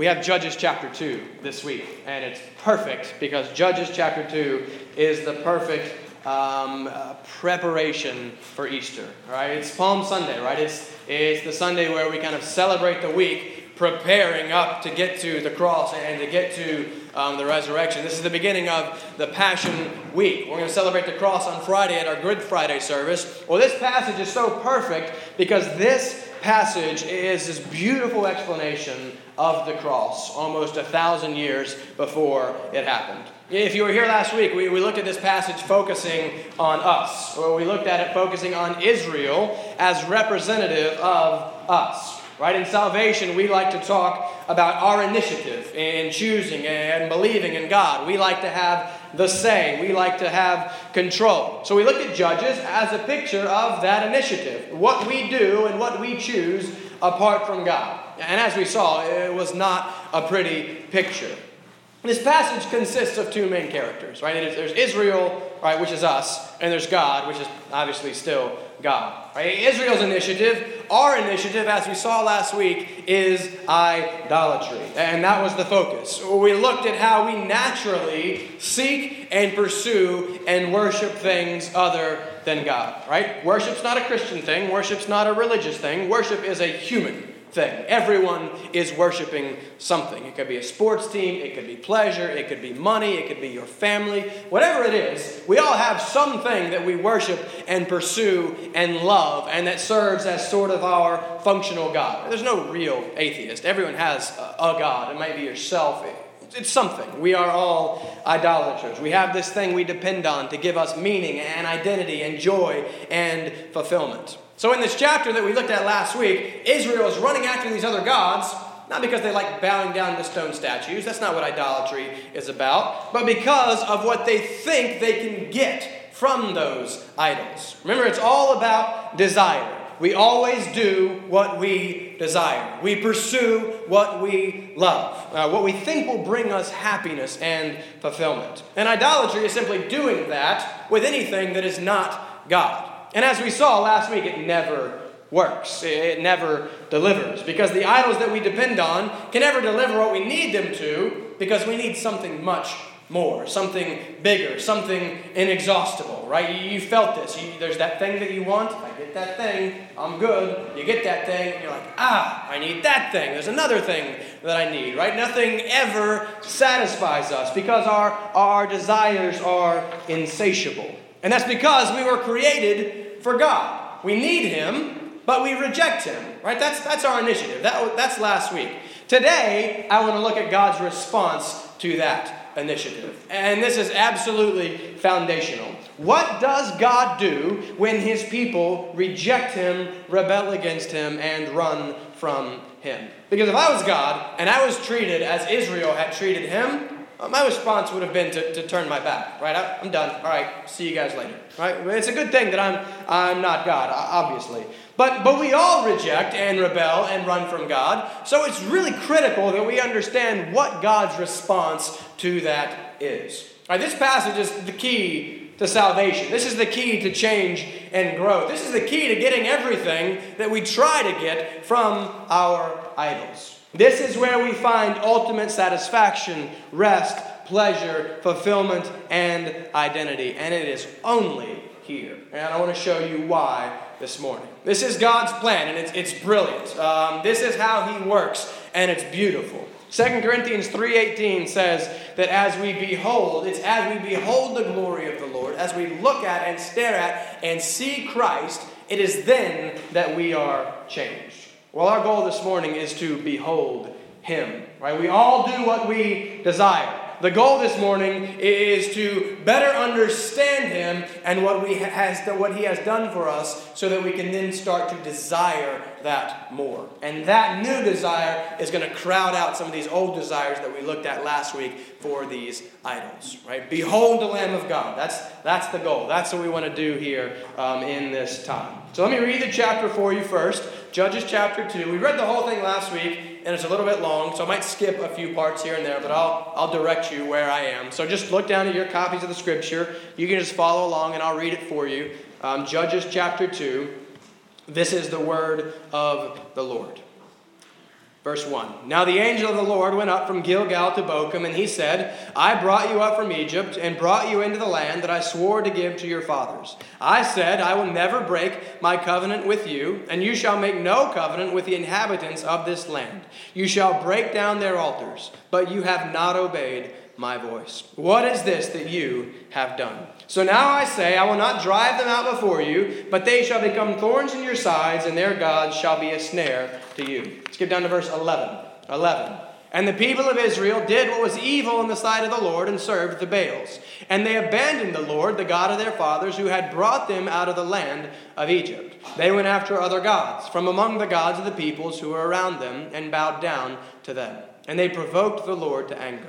We have Judges chapter 2 this week, and it's perfect because Judges chapter 2 is the perfect preparation for Easter, right? It's Palm Sunday, right? It's the Sunday where we kind of celebrate the week, preparing up to get to the cross and to get to the resurrection. This is the beginning of the Passion Week. We're going to celebrate the cross on Friday at our Good Friday service. Well, this passage is so perfect because this passage is this beautiful explanation of the cross almost 1,000 years before it happened. If you were here last week, we looked at this passage focusing on us, or we looked at it focusing on Israel as representative of us, right? In salvation, we like to talk about our initiative in choosing and believing in God. We like to have the say. We like to have control. So we looked at Judges as a picture of that initiative, what we do and what we choose apart from God. And as we saw, it was not a pretty picture. This passage consists of two main characters, right? There's Israel, right, which is us, and there's God, which is obviously still God, right? Israel's initiative, our initiative, as we saw last week, is idolatry. And that was the focus. We looked at how we naturally seek and pursue and worship things other than God, right? Worship's not a Christian thing. Worship's not a religious thing. Worship is a human thing. Everyone is worshiping something. It could be a sports team, it could be pleasure, it could be money, it could be your family. Whatever it is, we all have something that we worship and pursue and love and that serves as sort of our functional God. There's no real atheist. Everyone has a God. It might be yourself. It's something. We are all idolaters. We have this thing we depend on to give us meaning and identity and joy and fulfillment. So in this chapter that we looked at last week, Israel is running after these other gods, not because they like bowing down to stone statues. That's not what idolatry is about, but because of what they think they can get from those idols. Remember, it's all about desire. We always do what we desire. We pursue what we love, what we think will bring us happiness and fulfillment. And idolatry is simply doing that with anything that is not God. And as we saw last week, it never works. It never delivers because the idols that we depend on can never deliver what we need them to because we need something much more, something bigger, something inexhaustible, right? You felt this. There's that thing that you want. I get that thing. I'm good. You get that thing. And you're like, I need that thing. There's another thing that I need, right? Nothing ever satisfies us because our desires are insatiable. And that's because we were created for God. We need Him, but we reject Him, right? That's our initiative. That's last week. Today, I want to look at God's response to that initiative. And this is absolutely foundational. What does God do when His people reject Him, rebel against Him, and run from Him? Because if I was God and I was treated as Israel had treated Him, my response would have been to turn my back, right? I'm done. All right, see you guys later, right? It's a good thing that I'm not God, obviously. But we all reject and rebel and run from God, so it's really critical that we understand what God's response to that is. All right, this passage is the key to salvation. This is the key to change and growth. This is the key to getting everything that we try to get from our idols. This is where we find ultimate satisfaction, rest, pleasure, fulfillment, and identity. And it is only here. And I want to show you why this morning. This is God's plan, and it's brilliant. This is how He works, and it's beautiful. 2 Corinthians 3:18 says that as we behold the glory of the Lord, as we look at and stare at and see Christ, it is then that we are changed. Well, our goal this morning is to behold Him, right? We all do what we desire. The goal this morning is to better understand Him and what He has done for us so that we can then start to desire that more. And that new desire is going to crowd out some of these old desires that we looked at last week for these idols, right? Behold the Lamb of God. That's the goal. That's what we want to do here in this time. So let me read the chapter for you first. Judges chapter 2. We read the whole thing last week, and it's a little bit long, so I might skip a few parts here and there, but I'll direct you where I am. So just look down at your copies of the scripture. You can just follow along, and I'll read it for you. Judges chapter 2. This is the word of the Lord. Verse 1. Now the angel of the Lord went up from Gilgal to Bochum, and he said, I brought you up from Egypt and brought you into the land that I swore to give to your fathers. I said, I will never break my covenant with you, and you shall make no covenant with the inhabitants of this land. You shall break down their altars, but you have not obeyed my voice. What is this that you have done? So now I say, I will not drive them out before you, but they shall become thorns in your sides, and their gods shall be a snare to you. Skip down to verse 11. And the people of Israel did what was evil in the sight of the Lord and served the Baals. And they abandoned the Lord, the God of their fathers, who had brought them out of the land of Egypt. They went after other gods from among the gods of the peoples who were around them and bowed down to them. And they provoked the Lord to anger.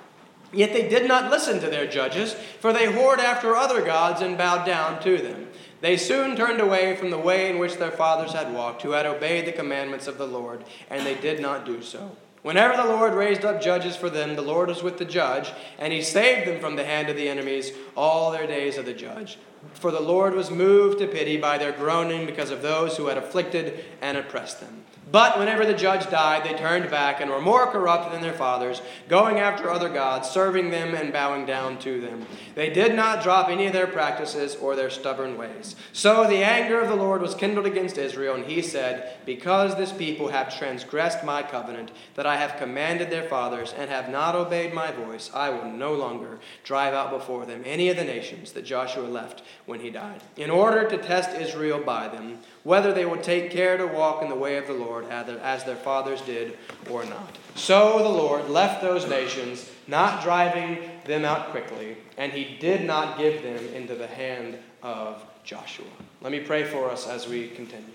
Yet they did not listen to their judges, for they whored after other gods and bowed down to them. They soon turned away from the way in which their fathers had walked, who had obeyed the commandments of the Lord, and they did not do so. Whenever the Lord raised up judges for them, the Lord was with the judge, and he saved them from the hand of the enemies all their days of the judge. For the Lord was moved to pity by their groaning because of those who had afflicted and oppressed them. But whenever the judge died, they turned back and were more corrupt than their fathers, going after other gods, serving them and bowing down to them. They did not drop any of their practices or their stubborn ways. So the anger of the Lord was kindled against Israel, and he said, Because this people have transgressed my covenant that I have commanded their fathers and have not obeyed my voice, I will no longer drive out before them any of the nations that Joshua left when he died, in order to test Israel by them, whether they will take care to walk in the way of the Lord as their fathers did or not. So the Lord left those nations, not driving them out quickly, and he did not give them into the hand of Joshua. Let me pray for us as we continue.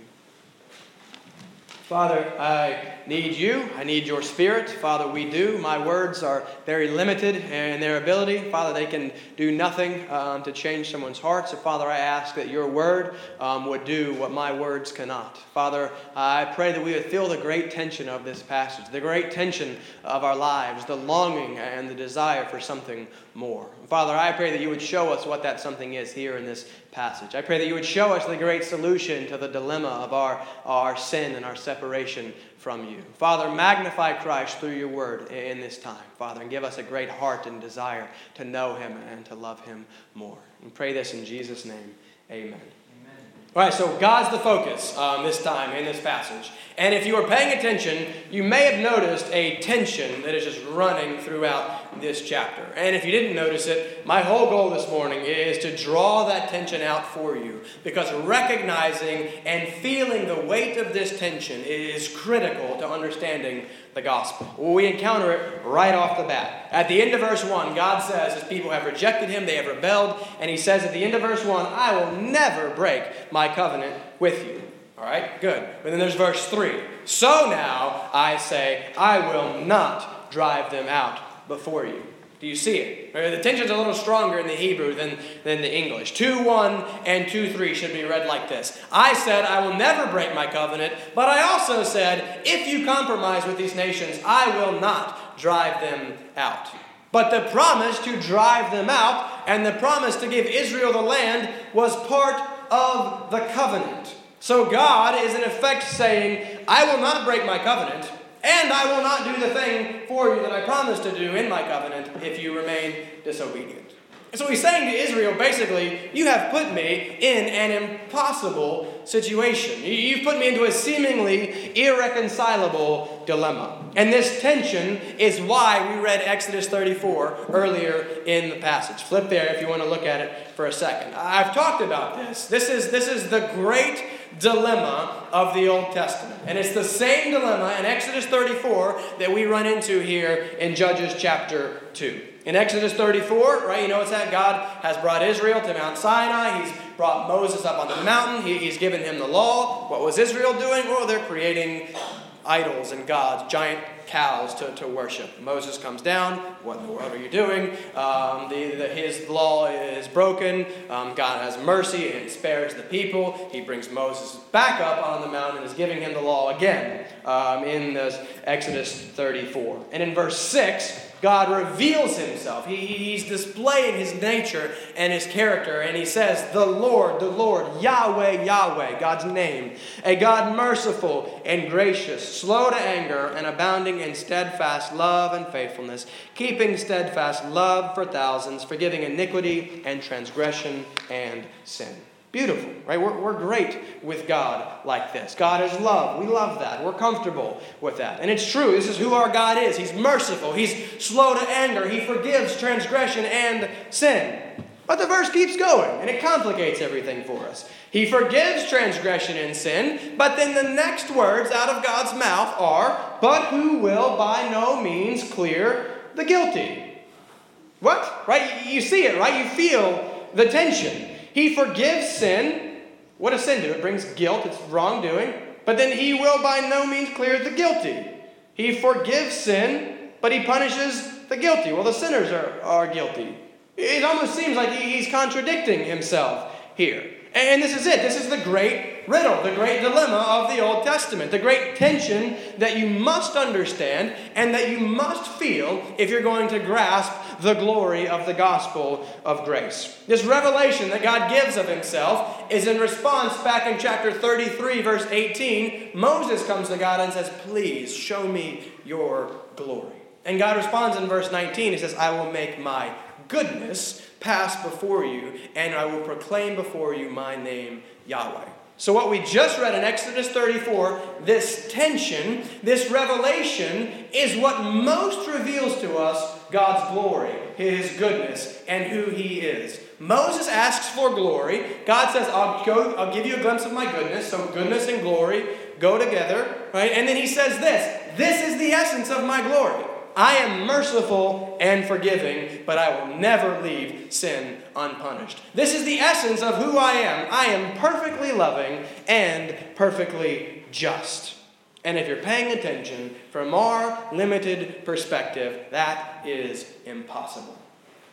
Father, I need you. I need your spirit. Father, we do. My words are very limited in their ability. Father, they can do nothing to change someone's heart. So, Father, I ask that your word would do what my words cannot. Father, I pray that we would feel the great tension of this passage, the great tension of our lives, the longing and the desire for something more. Father, I pray that you would show us what that something is here in this passage. I pray that you would show us the great solution to the dilemma of our sin and our separation from you. Father, magnify Christ through your word in this time, Father, and give us a great heart and desire to know him and to love him more. We pray this in Jesus' name. Amen. All right, so God's the focus this time in this passage. And if you were paying attention, you may have noticed a tension that is just running throughout this chapter. And if you didn't notice it, my whole goal this morning is to draw that tension out for you, because recognizing and feeling the weight of this tension is critical to understanding the gospel. We encounter it right off the bat. At the end of verse 1, God says his people have rejected him, they have rebelled, and he says at the end of verse 1, I will never break my covenant with you. All right, good. And then there's verse 3. So now I say, I will not drive them out before you. Do you see it? The tension's a little stronger in the Hebrew than the English. 2:1 and 2:3 should be read like this. I said, I will never break my covenant, but I also said, if you compromise with these nations, I will not drive them out. But the promise to drive them out and the promise to give Israel the land was part of the covenant. So God is in effect saying, I will not break my covenant, and I will not do the thing for you that I promised to do in my covenant if you remain disobedient. And so he's saying to Israel, basically, you have put me in an impossible situation. You've put me into a seemingly irreconcilable dilemma. And this tension is why we read Exodus 34 earlier in the passage. Flip there if you want to look at it for a second. I've talked about this. This is the great dilemma of the Old Testament. And it's the same dilemma in Exodus 34 that we run into here in Judges chapter 2. In Exodus 34, right, you know it's that God has brought Israel to Mount Sinai. He's brought Moses up on the mountain. He's given him the law. What was Israel doing? Well, they're creating idols and gods, giant cows to worship. Moses comes down. What in the world are you doing? His law is broken. God has mercy and spares the people. He brings Moses back up on the mountain and is giving him the law again in this Exodus 34. And in verse 6, God reveals himself. He's displaying his nature and his character. And he says, the Lord, Yahweh, Yahweh, God's name, a God merciful and gracious, slow to anger and abounding in steadfast love and faithfulness, keeping steadfast love for thousands, forgiving iniquity and transgression and sin. Beautiful, right? We're great with God like this. God is love. We love that. We're comfortable with that. And it's true. This is who our God is. He's merciful. He's slow to anger. He forgives transgression and sin. But the verse keeps going, and it complicates everything for us. He forgives transgression and sin, but then the next words out of God's mouth are, but who will by no means clear the guilty? What? Right? You see it, right? You feel the tension. He forgives sin. What does sin do? It brings guilt. It's wrongdoing. But then he will by no means clear the guilty. He forgives sin, but he punishes the guilty. Well, the sinners are guilty. It almost seems like he's contradicting himself here. And this is it. This is the great riddle, the great dilemma of the Old Testament, the great tension that you must understand and that you must feel if you're going to grasp the glory of the gospel of grace. This revelation that God gives of himself is in response back in chapter 33, verse 18. Moses comes to God and says, please show me your glory. And God responds in verse 19. He says, I will make my goodness pass before you, and I will proclaim before you my name, Yahweh. So what we just read in Exodus 34, this tension, this revelation, is what most reveals to us God's glory, his goodness, and who he is. Moses asks for glory. God says, I'll give you a glimpse of my goodness. So goodness and glory go together, right? And then he says this is the essence of my glory. I am merciful and forgiving, but I will never leave sin unpunished. This is the essence of who I am. I am perfectly loving and perfectly just. And if you're paying attention, from our limited perspective, that is impossible.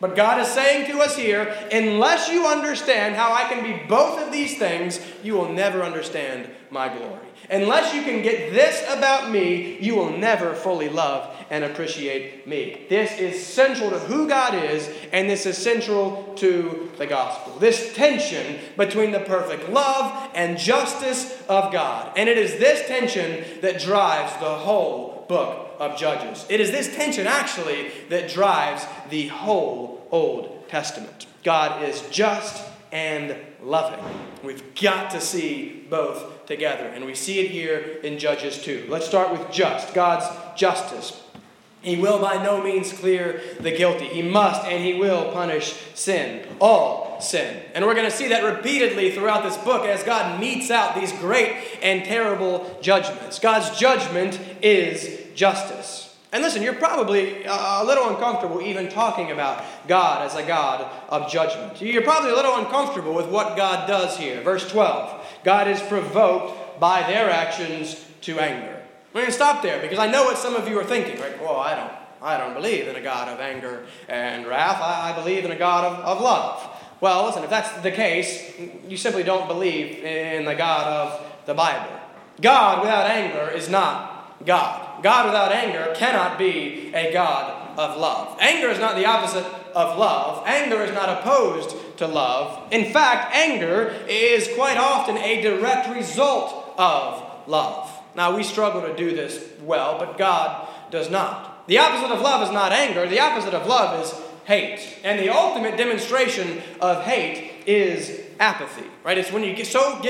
But God is saying to us here, unless you understand how I can be both of these things, you will never understand my glory. Unless you can get this about me, you will never fully love and appreciate me. This is central to who God is, and this is central to the gospel. This tension between the perfect love and justice of God. And it is this tension that drives the whole book of Judges. It is this tension, actually, that drives the whole Old Testament. God is just and loving. We've got to see both together, and we see it here in Judges 2. Let's start with just, God's justice. He will by no means clear the guilty. He must and he will punish sin, all sin. And we're going to see that repeatedly throughout this book as God metes out these great and terrible judgments. God's judgment is justice. And listen, you're probably a little uncomfortable even talking about God as a God of judgment. You're probably a little uncomfortable with what God does here. Verse 12, God is provoked by their actions to anger. We're going to stop there because I know what some of you are thinking, right? Well, I don't believe in a God of anger and wrath. I believe in a God of love. Well, listen, if that's the case, you simply don't believe in the God of the Bible. God without anger is not God. God without anger cannot be a God of love. Anger is not the opposite of love. Anger is not opposed to love. In fact, anger is quite often a direct result of love. Now, we struggle to do this well, but God does not. The opposite of love is not anger. The opposite of love is hate. And the ultimate demonstration of hate is apathy, right? It's when you get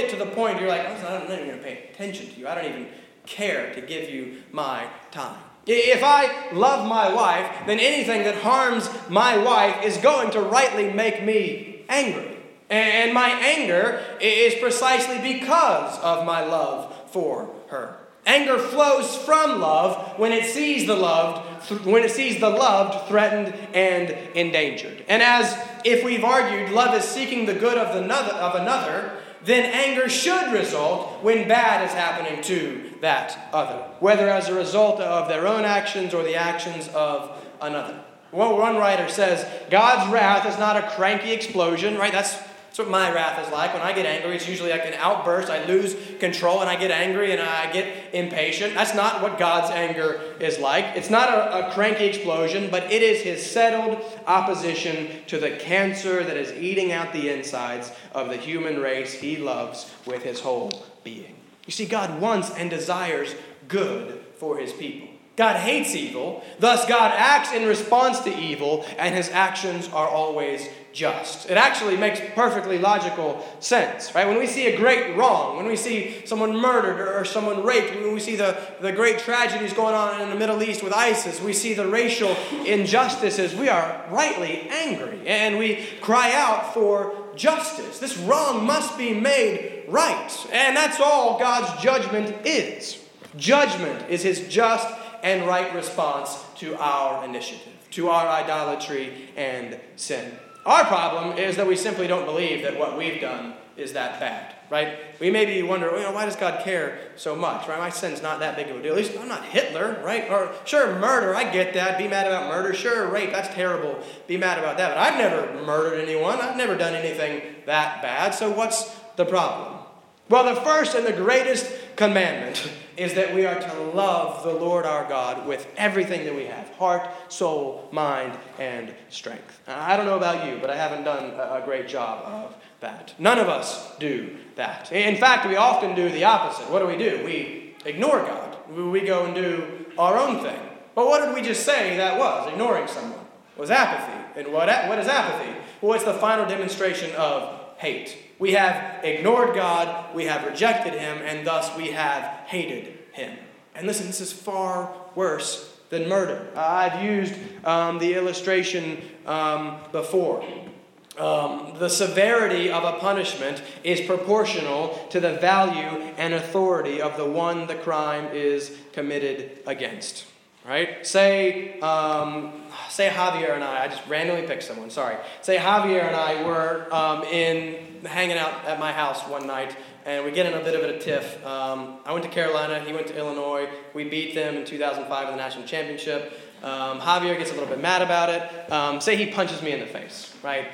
to the point you're like, I'm not even going to pay attention to you. I don't even care to give you my time. If I love my wife, then anything that harms my wife is going to rightly make me angry. And my anger is precisely because of my love for her. Anger flows from love when it sees the loved, threatened and endangered. And as if we've argued, love is seeking the good of another. Then anger should result when bad is happening to that other, whether as a result of their own actions or the actions of another. Well, one writer says, God's wrath is not a cranky explosion, right? That's what my wrath is like. When I get angry, it's usually like an outburst. I lose control and I get angry and I get impatient. That's not what God's anger is like. It's not a cranky explosion, but it is his settled opposition to the cancer that is eating out the insides of the human race he loves with his whole being. You see, God wants and desires good for his people. God hates evil, thus God acts in response to evil, and his actions are always just. It actually makes perfectly logical sense, right? When we see a great wrong, when we see someone murdered or someone raped, when we see the great tragedies going on in the Middle East with ISIS, we see the racial injustices, we are rightly angry, and we cry out for justice. This wrong must be made right, and that's all God's judgment is. Judgment is his just and right response to our initiative, to our idolatry and sin. Our problem is that we simply don't believe that what we've done is that bad, right? We maybe wonder, why does God care so much, right? My sin's not that big of a deal. At least I'm not Hitler, right? Or sure, murder, I get that. Be mad about murder. Sure, rape, that's terrible. Be mad about that. But I've never murdered anyone. I've never done anything that bad. So what's the problem? Well, the first and the greatest commandment is that we are to love the Lord our God with everything that we have, heart, soul, mind, and strength. I don't know about you, but I haven't done a great job of that. None of us do that. In fact, we often do the opposite. What do? We ignore God. We go and do our own thing. But what did we just say that was? Ignoring someone was apathy. And what is apathy? Well, it's the final demonstration of hate. We have ignored God, we have rejected him, and thus we have hated him. And listen, this is far worse than murder. I've used the illustration before. The severity of a punishment is proportional to the value and authority of the one the crime is committed against. Right? Say Javier and I just randomly picked someone, sorry. Say Javier and I were hanging out at my house one night, and we get in a bit of a tiff. I went to Carolina, he went to Illinois. We beat them in 2005 in the national championship. Javier gets a little bit mad about it. Say he punches me in the face, right?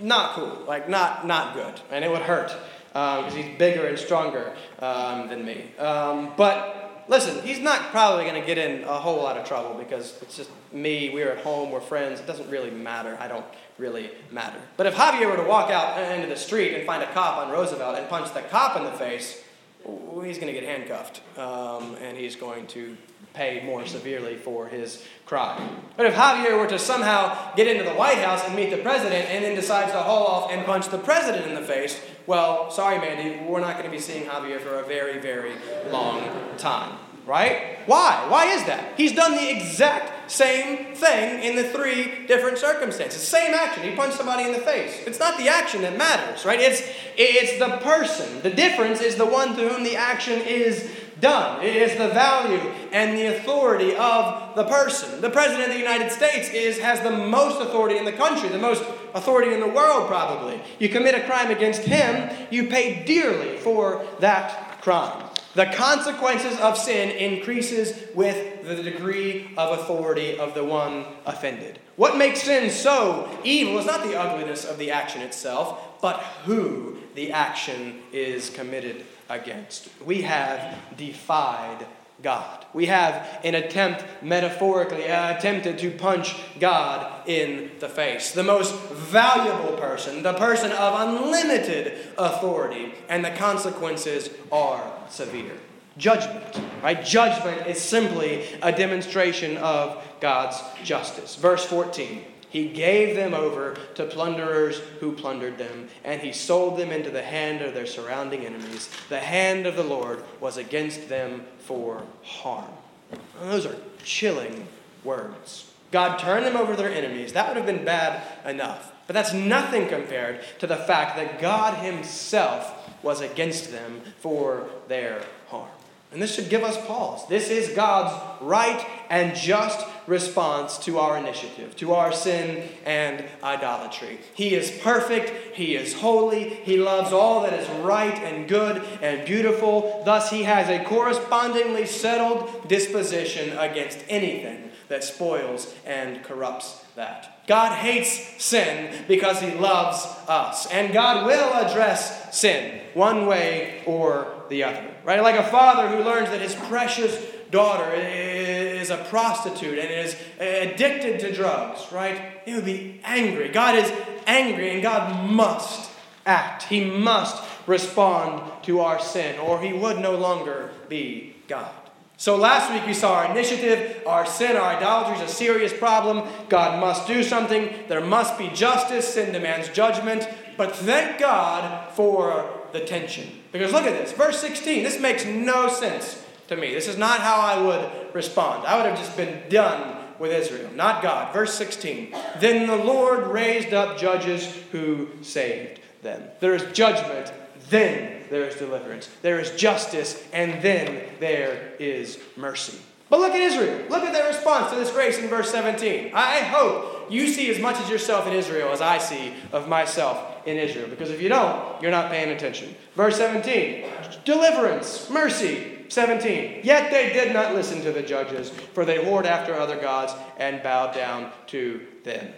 Not cool, like not good, and it would hurt, because he's bigger and stronger than me. But listen, he's not probably going to get in a whole lot of trouble because it's just me, we're at home, we're friends. It doesn't really matter. I don't really matter. But if Javier were to walk out into the street and find a cop on Roosevelt and punch the cop in the face, he's going to get handcuffed, and he's going to pay more severely for his crime. But if Javier were to somehow get into the White House and meet the president and then decides to haul off and punch the president in the face, well, sorry, Mandy, we're not going to be seeing Javier for a very, very long time, right? Why? Why is that? He's done the exact same thing in the three different circumstances. Same action. He punched somebody in the face. It's not the action that matters, right? It's the person. The difference is the one to whom the action is done. It is the value and the authority of the person. The President of the United States has the most authority in the country, the most authority in the world probably. You commit a crime against him, you pay dearly for that crime. The consequences of sin increases with the degree of authority of the one offended. What makes sin so evil is not the ugliness of the action itself, but who the action is committed against. We have defied God. We have an attempt, metaphorically, attempted to punch God in the face. The most valuable person, the person of unlimited authority, and the consequences are severe. Judgment, right? Judgment is simply a demonstration of God's justice. Verse 14, he gave them over to plunderers who plundered them, and he sold them into the hand of their surrounding enemies. The hand of the Lord was against them for harm. And those are chilling words. God turned them over to their enemies. That would have been bad enough. But that's nothing compared to the fact that God himself was against them for their harm. And this should give us pause. This is God's right and just response to our initiative, to our sin and idolatry. He is perfect. He is holy. He loves all that is right and good and beautiful. Thus, he has a correspondingly settled disposition against anything that spoils and corrupts that. God hates sin because he loves us. And God will address sin one way or the other. Right? Like a father who learns that his precious daughter is a prostitute and is addicted to drugs, right? He would be angry. God is angry, and God must act. He must respond to our sin, or he would no longer be God. So last week we saw our initiative, our sin, our idolatry is a serious problem. God must do something. There must be justice. Sin demands judgment. But thank God for the tension. Because look at this. Verse 16. This makes no sense to me. This is not how I would respond. I would have just been done with Israel, not God. Verse 16. Then the Lord raised up judges who saved them. There is judgment. Then there is deliverance. There is justice. And then there is mercy. But look at Israel. Look at their response to this grace in verse 17. I hope you see as much of yourself in Israel as I see of myself in Israel. Because if you don't, you're not paying attention. Verse 17. Deliverance. Mercy. 17. Yet they did not listen to the judges, for they whored after other gods and bowed down to them.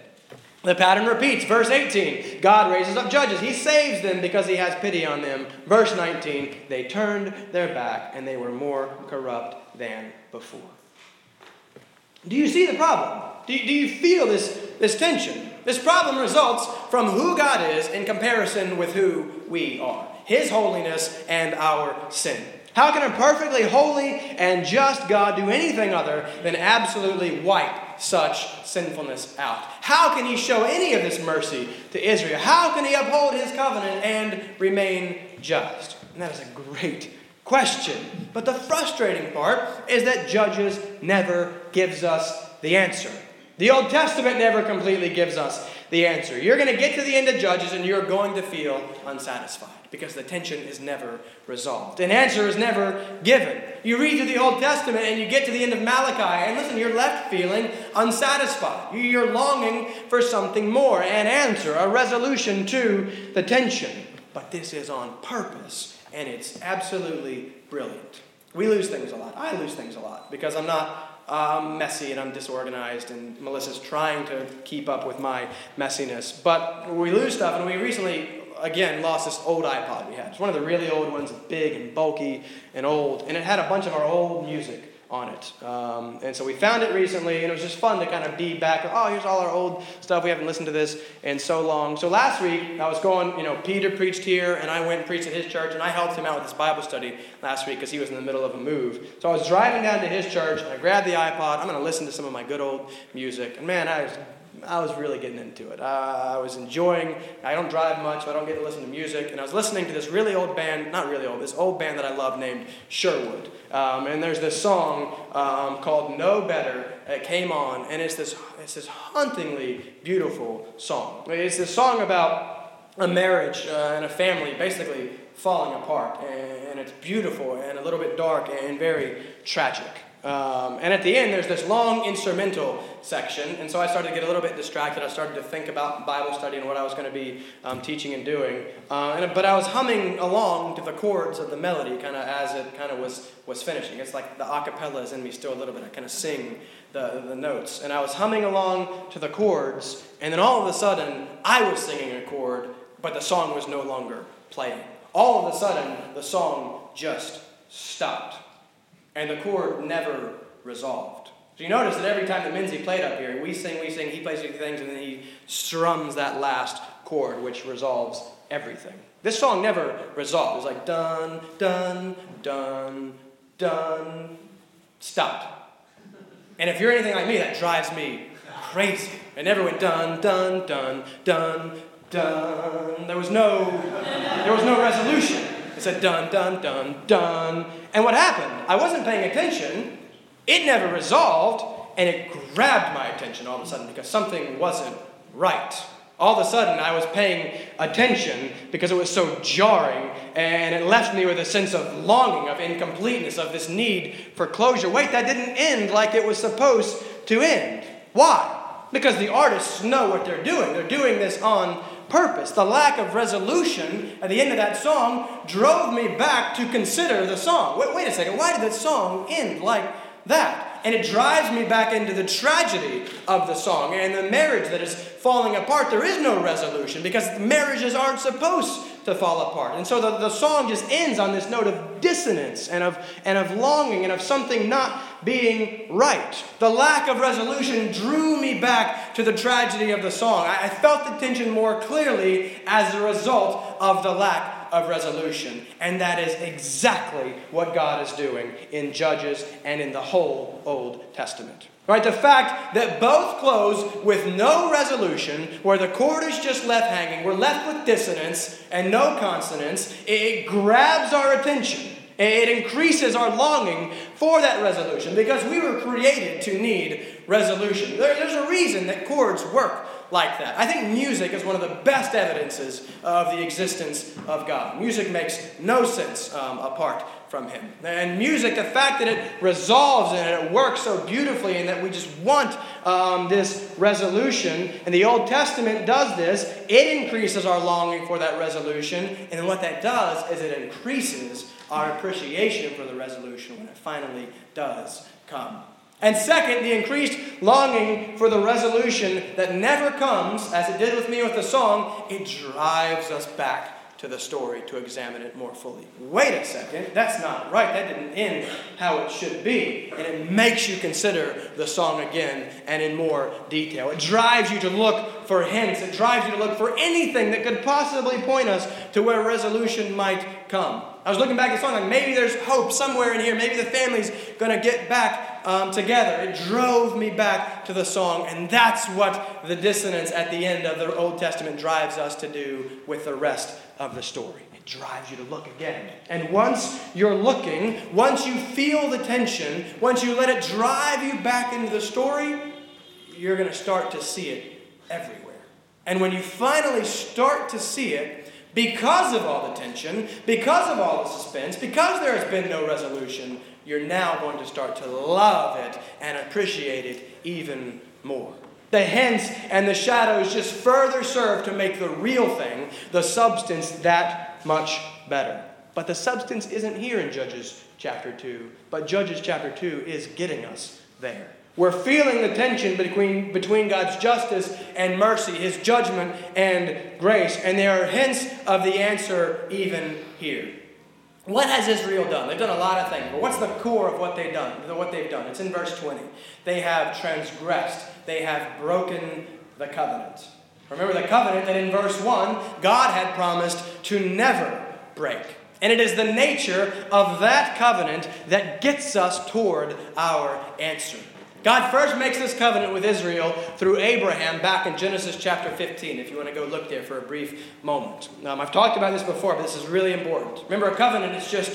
The pattern repeats. Verse 18, God raises up judges. He saves them because he has pity on them. Verse 19, they turned their back and they were more corrupt than before. Do you see the problem? Do you feel this tension? This problem results from who God is in comparison with who we are. His holiness and our sin. How can a perfectly holy and just God do anything other than absolutely wipe such sinfulness out? How can he show any of this mercy to Israel? How can he uphold his covenant and remain just? And that is a great question. But the frustrating part is that Judges never gives us the answer. The Old Testament never completely gives us the answer. You're going to get to the end of Judges and you're going to feel unsatisfied because the tension is never resolved. An answer is never given. You read through the Old Testament and you get to the end of Malachi and listen, you're left feeling unsatisfied. You're longing for something more, an answer, a resolution to the tension. But this is on purpose and it's absolutely brilliant. We lose things a lot. I lose things a lot because I'm not messy and I'm disorganized, and Melissa's trying to keep up with my messiness. But we lose stuff, and we recently, again, lost this old iPod we had. It's one of the really old ones, big and bulky and old, and it had a bunch of our old music on it. And so we found it recently, and it was just fun to kind of be back. Oh, here's all our old stuff. We haven't listened to this in so long. So last week, I was going, Peter preached here, and I went and preached at his church, and I helped him out with his Bible study last week because he was in the middle of a move. So I was driving down to his church, and I grabbed the iPod. I'm going to listen to some of my good old music. And man, I was really getting into it. I was enjoying. I don't drive much, so I don't get to listen to music. And I was listening to this really old band, not really old, this old band that I love named Sherwood. And there's this song called No Better that came on. And it's this hauntingly beautiful song. It's this song about a marriage and a family basically falling apart. And it's beautiful and a little bit dark and very tragic. And at the end, there's this long instrumental section. And so I started to get a little bit distracted. I started to think about Bible study and what I was going to be teaching and doing. But I was humming along to the chords of the melody kind of as it kind of was finishing. It's like the acapella is in me still a little bit. I kind of sing the notes. And I was humming along to the chords. And then all of a sudden, I was singing a chord, but the song was no longer playing. All of a sudden, the song just stopped. And the chord never resolved. So you notice that every time that Minzy played up here, we sing, he plays these things, and then he strums that last chord, which resolves everything. This song never resolved. It was like, dun, dun, dun, dun, stop. And if you're anything like me, that drives me crazy. It never went dun, dun, dun, dun, dun. There was no resolution. It said dun, dun, dun, dun. And what happened? I wasn't paying attention. It never resolved. And it grabbed my attention all of a sudden because something wasn't right. All of a sudden, I was paying attention because it was so jarring, and it left me with a sense of longing, of incompleteness, of this need for closure. Wait, that didn't end like it was supposed to end. Why? Because the artists know what they're doing. They're doing this on purpose. The lack of resolution at the end of that song drove me back to consider the song. Wait a second, why did that song end like that? And it drives me back into the tragedy of the song and the marriage that is falling apart. There is no resolution because marriages aren't supposed to fall apart. And so the song just ends on this note of dissonance and of longing and of something not being right. The lack of resolution drew me back to the tragedy of the song. I felt the tension more clearly as a result of the lack of resolution. And that is exactly what God is doing in Judges and in the whole Old Testament. Right? The fact that both close with no resolution, where the chord is just left hanging, we're left with dissonance and no consonance, it grabs our attention. It increases our longing for that resolution because we were created to need resolution. There's a reason that chords work like that. I think music is one of the best evidences of the existence of God. Music makes no sense apart from him. And music, the fact that it resolves and it works so beautifully and that we just want this resolution, and the Old Testament does this, it increases our longing for that resolution, and what that does is it increases our appreciation for the resolution when it finally does come. And second, the increased longing for the resolution that never comes, as it did with me with the song, it drives us back to the story to examine it more fully. Wait a second, that's not right. That didn't end how it should be. And it makes you consider the song again and in more detail. It drives you to look for hints. It drives you to look for anything that could possibly point us to where resolution might come. I was looking back at the song, like maybe there's hope somewhere in here. Maybe the family's going to get back together. It drove me back to the song, and that's what the dissonance at the end of the Old Testament drives us to do with the rest of the story. It drives you to look again. And once you're looking, once you feel the tension, once you let it drive you back into the story, you're going to start to see it everywhere. And when you finally start to see it, because of all the tension, because of all the suspense, because there has been no resolution, you're now going to start to love it and appreciate it even more. The hints and the shadows just further serve to make the real thing, the substance, that much better. But the substance isn't here in Judges chapter 2, but Judges chapter 2 is getting us there. We're feeling the tension between God's justice and mercy, his judgment and grace. And there are hints of the answer even here. What has Israel done? They've done a lot of things, but what's the core of what they've done? It's in verse 20. They have transgressed. They have broken the covenant. Remember the covenant that in verse 1, God had promised to never break. And it is the nature of that covenant that gets us toward our answer. God first makes this covenant with Israel through Abraham back in Genesis chapter 15, if you want to go look there for a brief moment. I've talked about this before, but this is really important. Remember, a covenant is just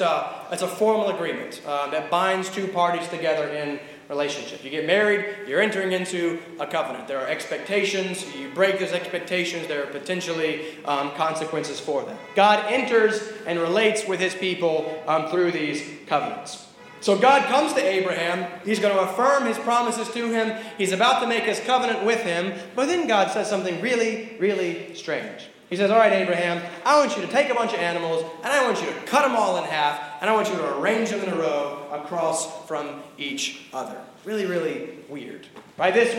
it's a formal agreement that binds two parties together in relationship. You get married, you're entering into a covenant. There are expectations. You break those expectations, there are potentially consequences for them. God enters and relates with his people through these covenants. So God comes to Abraham. He's going to affirm his promises to him. He's about to make his covenant with him. But then God says something really, really strange. He says, all right, Abraham, I want you to take a bunch of animals, and I want you to cut them all in half, and I want you to arrange them in a row across from each other. Really, really weird. Right? This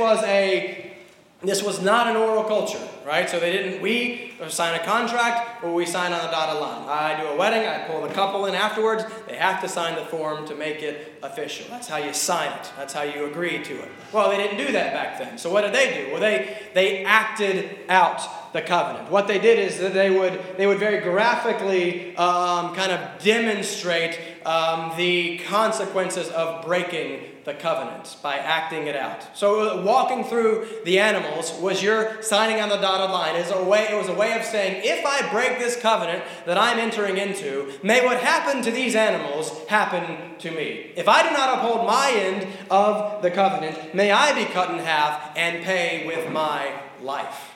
was not an oral culture, right? So we sign a contract or we sign on the dotted line. I do a wedding, I pull the couple in afterwards. They have to sign the form to make it official. That's how you sign it. That's how you agree to it. Well, they didn't do that back then. So what did they do? Well, they acted out the covenant. What they did is that they would very graphically kind of demonstrate the consequences of breaking the covenant by acting it out. So walking through the animals was your signing on the dotted line. It was a way of saying, if I break this covenant that I'm entering into, may what happened to these animals happen to me. If I do not uphold my end of the covenant, may I be cut in half and pay with my life.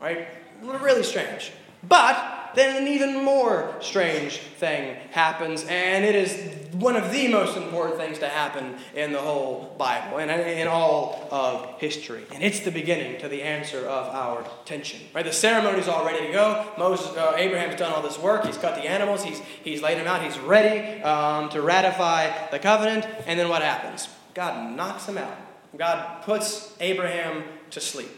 right? Really strange. But then an even more strange thing happens, and it is one of the most important things to happen in the whole Bible and in all of history. And it's the beginning to the answer of our tension. Right? The ceremony's all ready to go. Abraham's done all this work. He's cut the animals. He's laid them out. He's ready to ratify the covenant. And then what happens? God knocks him out. God puts Abraham to sleep.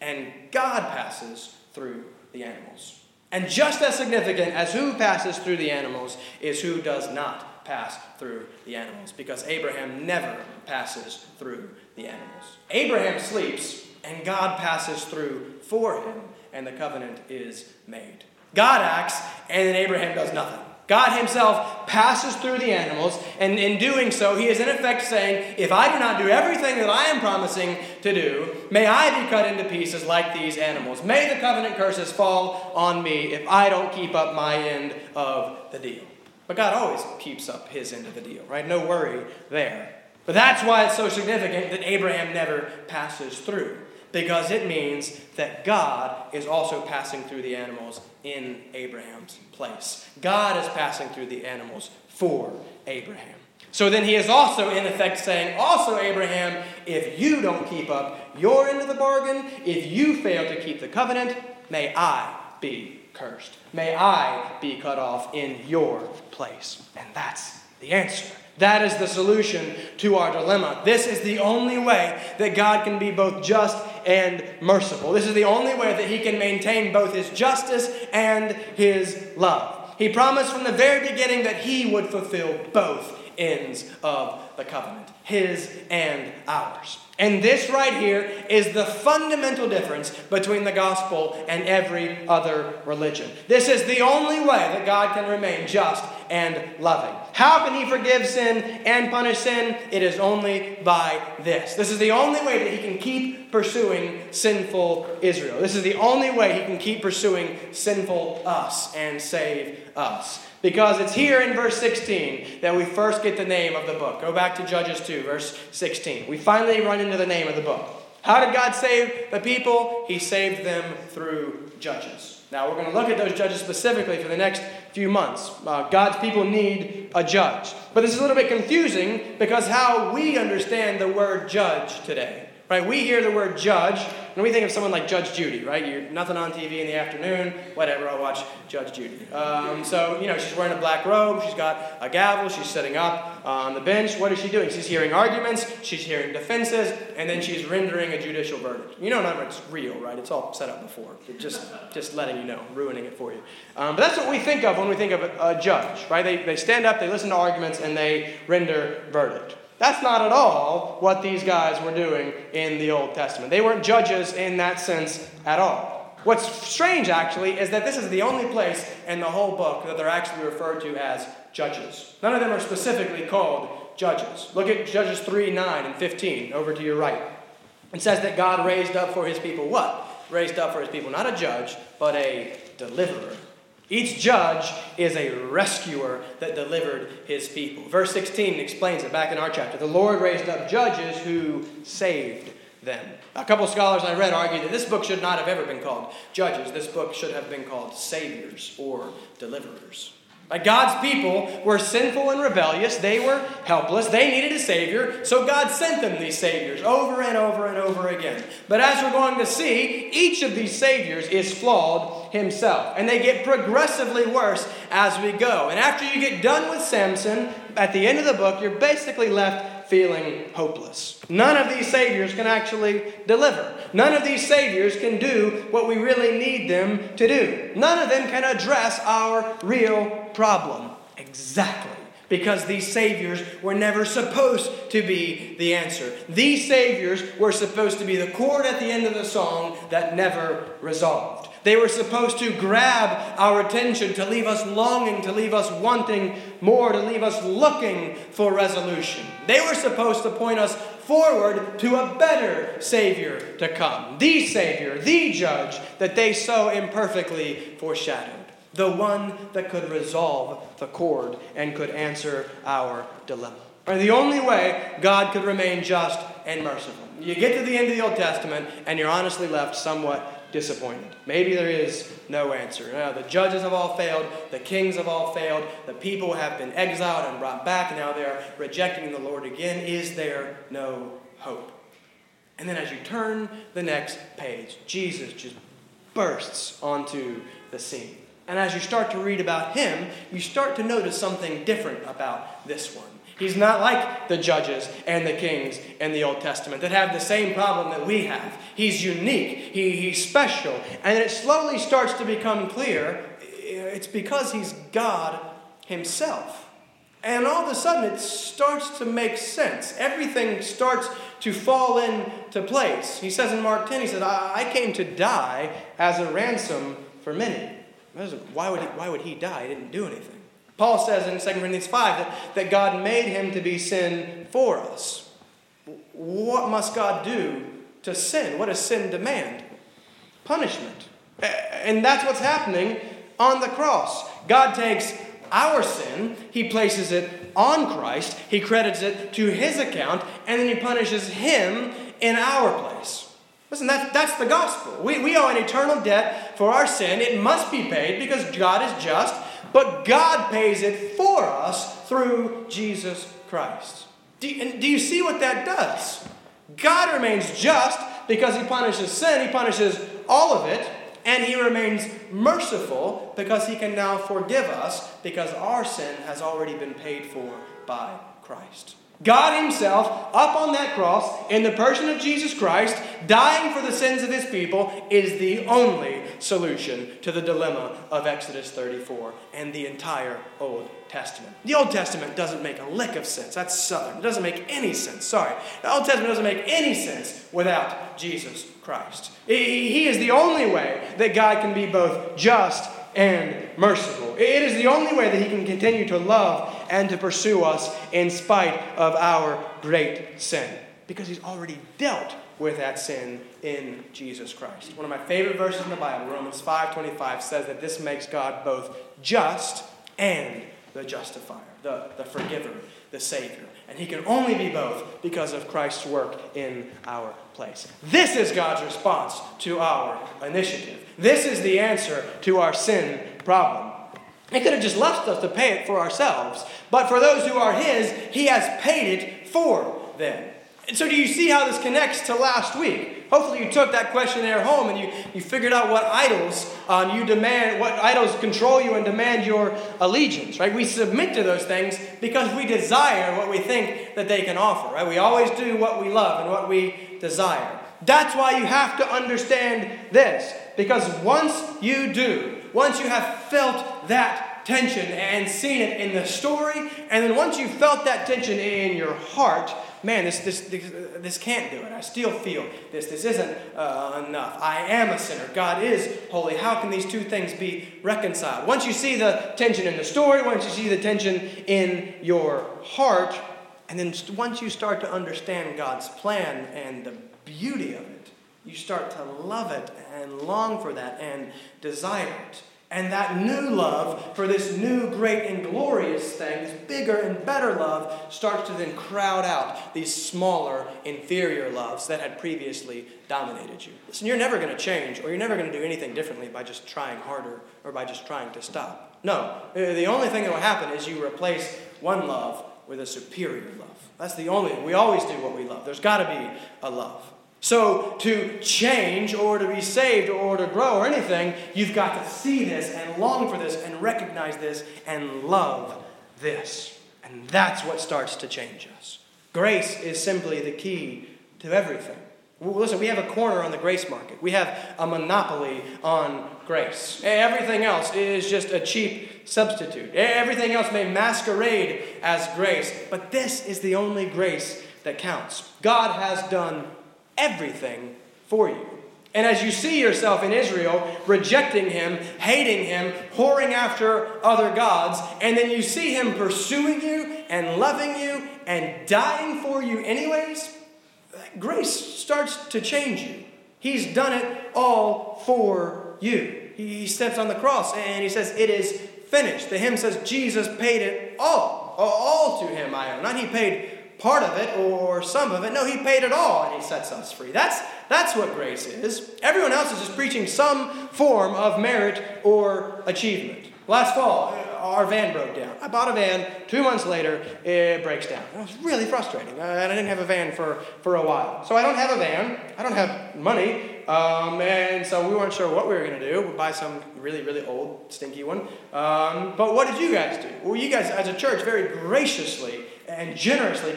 And God passes through the animals. And just as significant as who passes through the animals is who does not pass through the animals, because Abraham never passes through the animals. Abraham sleeps, and God passes through for him, and the covenant is made. God acts, and then Abraham does nothing. God himself passes through the animals, and in doing so, he is in effect saying, if I do not do everything that I am promising to do, may I be cut into pieces like these animals. May the covenant curses fall on me if I don't keep up my end of the deal. But God always keeps up his end of the deal, right? No worry there. But that's why it's so significant that Abraham never passes through, because it means that God is also passing through the animals in Abraham's place. God is passing through the animals for Abraham. So then he is also, in effect, saying, also, Abraham, if you don't keep up your end of the bargain, if you fail to keep the covenant, may I be cursed. May I be cut off in your place. And that's the answer. That is the solution to our dilemma. This is the only way that God can be both just and merciful. This is the only way that he can maintain both his justice and his love. He promised from the very beginning that he would fulfill both ends of the covenant, his and ours. And this right here is the fundamental difference between the gospel and every other religion. This is the only way that God can remain just and loving. How can he forgive sin and punish sin? It is only by this. This is the only way that he can keep pursuing sinful Israel. This is the only way he can keep pursuing sinful us and save us. Because it's here in verse 16 that we first get the name of the book. Go back to Judges 2, verse 16. We finally run into the name of the book. How did God save the people? He saved them through judges. Now, we're going to look at those judges specifically for the next few months. God's people need a judge. But this is a little bit confusing because how we understand the word judge today. Right? We hear the word judge, and we think of someone like Judge Judy, right? You're nothing on TV in the afternoon, whatever, I'll watch Judge Judy. She's wearing a black robe, she's got a gavel, she's sitting up on the bench. What is she doing? She's hearing arguments, she's hearing defenses, and then she's rendering a judicial verdict. You know, none of it's real, right? It's all set up before. Just letting you know, ruining it for you. But that's what we think of when we think of a judge, right? They stand up, they listen to arguments, and they render verdict. That's not at all what these guys were doing in the Old Testament. They weren't judges in that sense at all. What's strange, actually, is that this is the only place in the whole book that they're actually referred to as judges. None of them are specifically called judges. Look at Judges 3, 9, and 15, over to your right. It says that God raised up for his people what? Raised up for his people, not a judge, but a deliverer. Each judge is a rescuer that delivered his people. Verse 16 explains it back in our chapter. The Lord raised up judges who saved them. A couple of scholars I read argue that this book should not have ever been called Judges. This book should have been called Saviors or Deliverers. Like, God's people were sinful and rebellious. They were helpless. They needed a Savior, so God sent them these Saviors over and over and over again. But as we're going to see, each of these Saviors is flawed himself, and they get progressively worse as we go. And after you get done with Samson, at the end of the book, you're basically left feeling hopeless. None of these Saviors can actually deliver. None of these Saviors can do what we really need them to do. None of them can address our real problem. Exactly. Because these Saviors were never supposed to be the answer. These Saviors were supposed to be the chord at the end of the song that never resolved. They were supposed to grab our attention, to leave us longing, to leave us wanting more, to leave us looking for resolution. They were supposed to point us forward to a better Savior to come. The Savior, the Judge that they so imperfectly foreshadowed. The one that could resolve the chord and could answer our dilemma. The only way God could remain just and merciful. You get to the end of the Old Testament and you're honestly left somewhat disappointed. Maybe there is no answer. Now, the judges have all failed. The kings have all failed. The people have been exiled and brought back. Now they are rejecting the Lord again. Is there no hope? And then as you turn the next page, Jesus just bursts onto the scene. And as you start to read about him, you start to notice something different about this one. He's not like the judges and the kings in the Old Testament that have the same problem that we have. He's unique. He's special. And it slowly starts to become clear. It's because he's God himself. And all of a sudden, it starts to make sense. Everything starts to fall into place. He says in Mark 10, he says, I came to die as a ransom for many. Why would he die? He didn't do anything. Paul says in 2 Corinthians 5 that God made him to be sin for us. What must God do to sin? What does sin demand? Punishment. And that's what's happening on the cross. God takes our sin, he places it on Christ, he credits it to his account, and then he punishes him in our place. Listen, that's the gospel. We owe an eternal debt for our sin. It must be paid because God is just. But God pays it for us through Jesus Christ. Do you see what that does? God remains just because he punishes sin. He punishes all of it. And he remains merciful because he can now forgive us because our sin has already been paid for by Christ. God himself, up on that cross, in the person of Jesus Christ, dying for the sins of his people, is the only solution to the dilemma of Exodus 34 and the entire Old Testament. The Old Testament doesn't make a lick of sense. That's Southern. It doesn't make any sense. Sorry. The Old Testament doesn't make any sense without Jesus Christ. He is the only way that God can be both just and merciful. It is the only way that he can continue to love and to pursue us in spite of our great sin, because he's already dealt with that sin in Jesus Christ. One of my favorite verses in the Bible, Romans 5:25, says that this makes God both just and the justifier, the forgiver, the Savior. And he can only be both because of Christ's work in our place. This is God's response to our initiative. This is the answer to our sin problem. He could have just left us to pay it for ourselves. But for those who are his, he has paid it for them. And so do you see how this connects to last week? Hopefully you took that questionnaire home and you figured out what idols control you and demand your allegiance, right? We submit to those things because we desire what we think that they can offer, right? We always do what we love and what we desire. That's why you have to understand this, because once you have felt that tension and seen it in the story, and then once you've felt that tension in your heart, man, this can't do it. I still feel this. This isn't enough. I am a sinner. God is holy. How can these two things be reconciled? Once you see the tension in the story, once you see the tension in your heart, and then once you start to understand God's plan and the beauty of it, you start to love it and long for that and desire it. And that new love for this new great and glorious thing, this bigger and better love, starts to then crowd out these smaller, inferior loves that had previously dominated you. Listen, you're never going to change, or you're never going to do anything differently by just trying harder or by just trying to stop. No, the only thing that will happen is you replace one love with a superior love. That's the only thing. We always do what we love. There's got to be a love. So to change or to be saved or to grow or anything, you've got to see this and long for this and recognize this and love this. And that's what starts to change us. Grace is simply the key to everything. Listen, we have a corner on the grace market. We have a monopoly on grace. Everything else is just a cheap substitute. Everything else may masquerade as grace, but this is the only grace that counts. God has done everything for you. And as you see yourself in Israel, rejecting him, hating him, whoring after other gods, and then you see him pursuing you and loving you and dying for you anyways, grace starts to change you. He's done it all for you. He steps on the cross and he says, it is finished. The hymn says, Jesus paid it all. All to him I owe. Not he paid part of it or some of it. No, he paid it all, and he sets us free. That's what grace is. Everyone else is just preaching some form of merit or achievement. Last fall, our van broke down. I bought a van. 2 months later, it breaks down. It was really frustrating, and I didn't have a van for a while. So I don't have a van. I don't have money, and so we weren't sure what we were going to do. We'll buy some really, really old, stinky one. But what did you guys do? Well, you guys, as a church, very graciously and generously,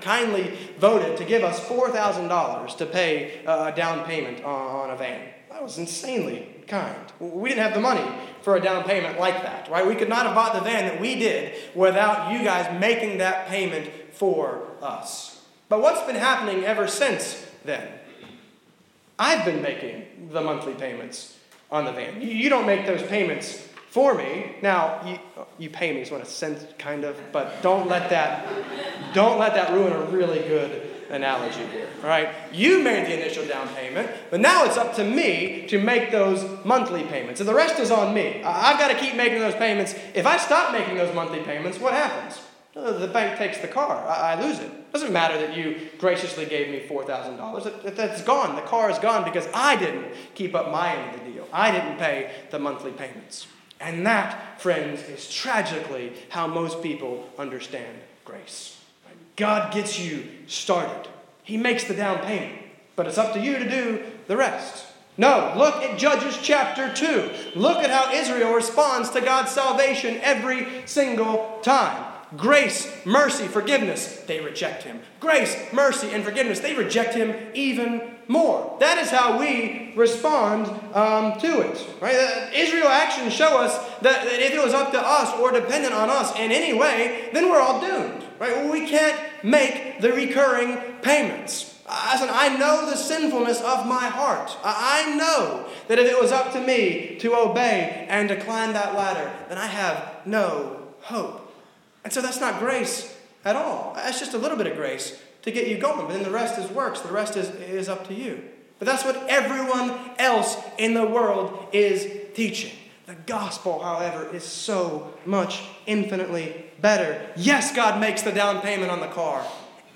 kindly voted to give us $4,000 to pay a down payment on a van. That was insanely kind. We didn't have the money for a down payment like that, right? We could not have bought the van that we did without you guys making that payment for us. But what's been happening ever since then? I've been making the monthly payments on the van. You don't make those payments for me. Now, you pay me, so in a sense, kind of, but don't let that ruin a really good analogy here, all right? You made the initial down payment, but now it's up to me to make those monthly payments, and the rest is on me. I've got to keep making those payments. If I stop making those monthly payments, what happens? The bank takes the car. I lose it. It doesn't matter that you graciously gave me $4,000. That's gone. The car is gone because I didn't keep up my end of the deal. I didn't pay the monthly payments. And that, friends, is tragically how most people understand grace. God gets you started. He makes the down payment, but it's up to you to do the rest. No, look at Judges chapter 2. Look at how Israel responds to God's salvation every single time. Grace, mercy, forgiveness, they reject him. Grace, mercy, and forgiveness, they reject him even more. That is how we respond to it. Right? Israel actions show us that if it was up to us or dependent on us in any way, then we're all doomed. Right? We can't make the recurring payments. I know the sinfulness of my heart. I know that if it was up to me to obey and to climb that ladder, then I have no hope. And so that's not grace at all. That's just a little bit of grace to get you going. But then the rest is works. The rest is up to you. But that's what everyone else in the world is teaching. The gospel, however, is so much infinitely better. Yes, God makes the down payment on the car.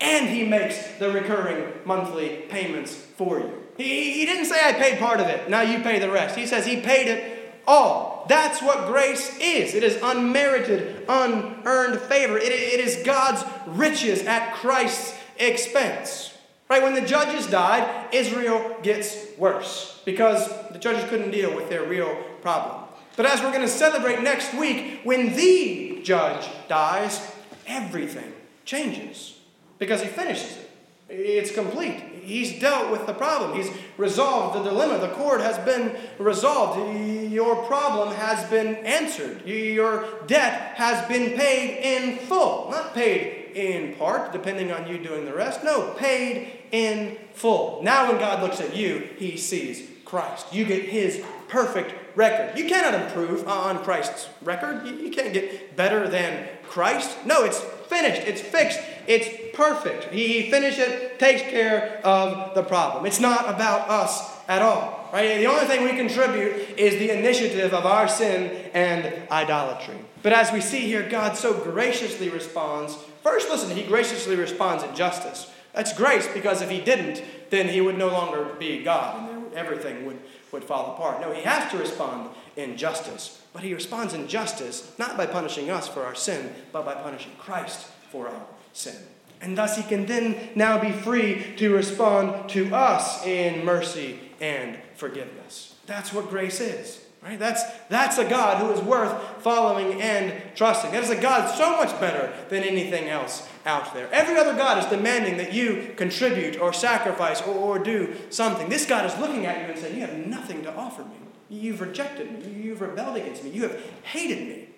And he makes the recurring monthly payments for you. He didn't say I paid part of it. Now you pay the rest. He says he paid it all. That's what grace is. It is unmerited, unearned favor. It is God's riches at Christ's expense. Right? When the judges died, Israel gets worse because the judges couldn't deal with their real problem. But as we're going to celebrate next week, when the judge dies, everything changes because he finishes it. It's complete. He's dealt with the problem. He's resolved the dilemma. The cord has been resolved. Your problem has been answered. Your debt has been paid in full. Not paid in part, depending on you doing the rest. No, paid in full. Now when God looks at you, he sees Christ. You get his perfect record. You cannot improve on Christ's record. You can't get better than Christ. No, it's finished. It's fixed. It's perfect. He finishes it, takes care of the problem. It's not about us at all. Right? The only thing we contribute is the initiative of our sin and idolatry. But as we see here, God so graciously responds. First, listen, he graciously responds in justice. That's grace because if he didn't, then he would no longer be God and everything would fall apart. No, he has to respond in justice. But he responds in justice, not by punishing us for our sin, but by punishing Christ for our sin. And thus he can then now be free to respond to us in mercy and forgiveness. That's what grace is. Right? That's a God who is worth following and trusting. That is a God so much better than anything else out there. Every other God is demanding that you contribute or sacrifice or do something. This God is looking at you and saying, you have nothing to offer me. You've rejected me. You've rebelled against me. You have hated me.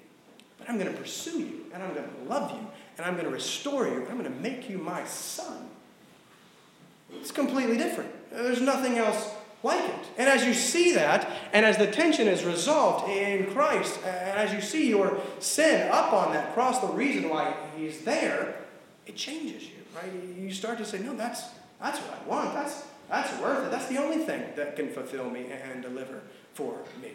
But I'm going to pursue you, and I'm going to love you, and I'm going to restore you, and I'm going to make you my son. It's completely different. There's nothing else like it. And as you see that, and as the tension is resolved in Christ, and as you see your sin up on that cross, the reason why he's there, it changes you, right? You start to say, no, that's what I want. That's worth it. That's the only thing that can fulfill me and deliver for me.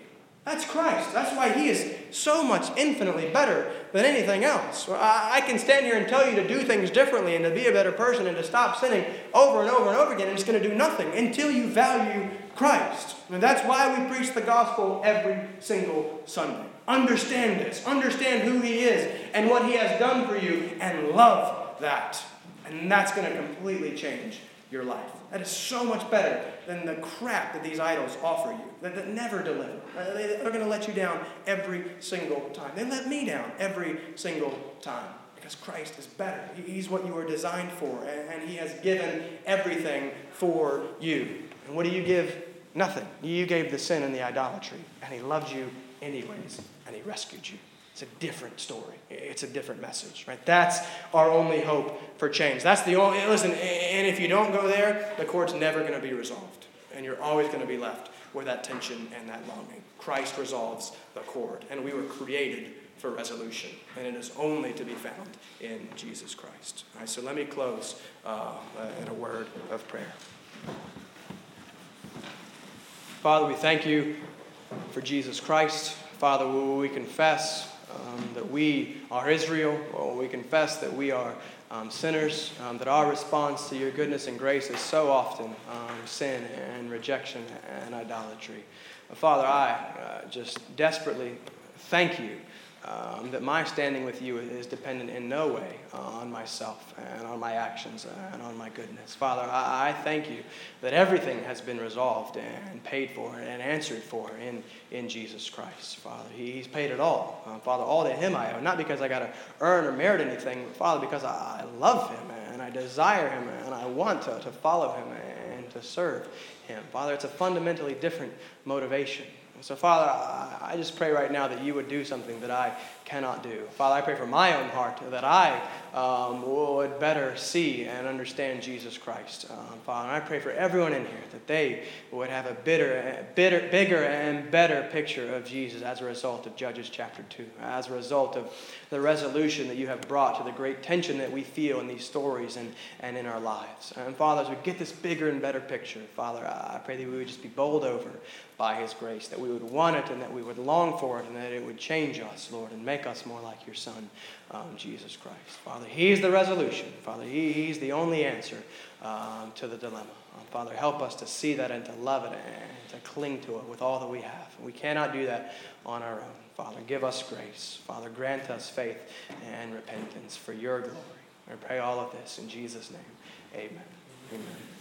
That's Christ. That's why he is so much infinitely better than anything else. I can stand here and tell you to do things differently and to be a better person and to stop sinning over and over and over again, and it's going to do nothing until you value Christ. And that's why we preach the gospel every single Sunday. Understand this. Understand who he is and what he has done for you, and love that. And that's going to completely change your life. That is so much better than the crap that these idols offer you, that never deliver. They're going to let you down every single time. They let me down every single time, because Christ is better. He's what you were designed for, and he has given everything for you. And what do you give? Nothing. You gave the sin and the idolatry, and he loved you anyways, and he rescued you. It's a different story. It's a different message, right? That's our only hope for change. That's the only, listen, and if you don't go there, the court's never going to be resolved. And you're always going to be left with that tension and that longing. Christ resolves the court, and we were created for resolution. And it is only to be found in Jesus Christ. All right, so let me close in a word of prayer. Father, we thank you for Jesus Christ. Father, we confess that we are Israel, or we confess that we are sinners, that our response to your goodness and grace is so often sin and rejection and idolatry. Father, I just desperately thank you that my standing with you is dependent in no way on myself and on my actions and on my goodness. Father, I thank you that everything has been resolved and paid for and answered for in Jesus Christ. Father, he's paid it all. Father, all to him I owe, not because I got to earn or merit anything, but Father, because I love him and I desire him and I want to follow him and to serve him. Father, it's a fundamentally different motivation. So, Father, I just pray right now that you would do something that I cannot do. Father, I pray for my own heart that I would better see and understand Jesus Christ. Father, I pray for everyone in here that they would have a bigger and better picture of Jesus as a result of Judges chapter 2, as a result of the resolution that you have brought to the great tension that we feel in these stories and in our lives. And, Father, as we get this bigger and better picture, Father, I pray that we would just be bowled over by his grace, that we would want it and that we would long for it and that it would change us, Lord, and make us more like your Son, Jesus Christ. Father, he's the resolution. Father, he's the only answer to the dilemma. Father, help us to see that and to love it and to cling to it with all that we have. We cannot do that on our own. Father, give us grace. Father, grant us faith and repentance for your glory. I pray all of this in Jesus' name. Amen. Amen.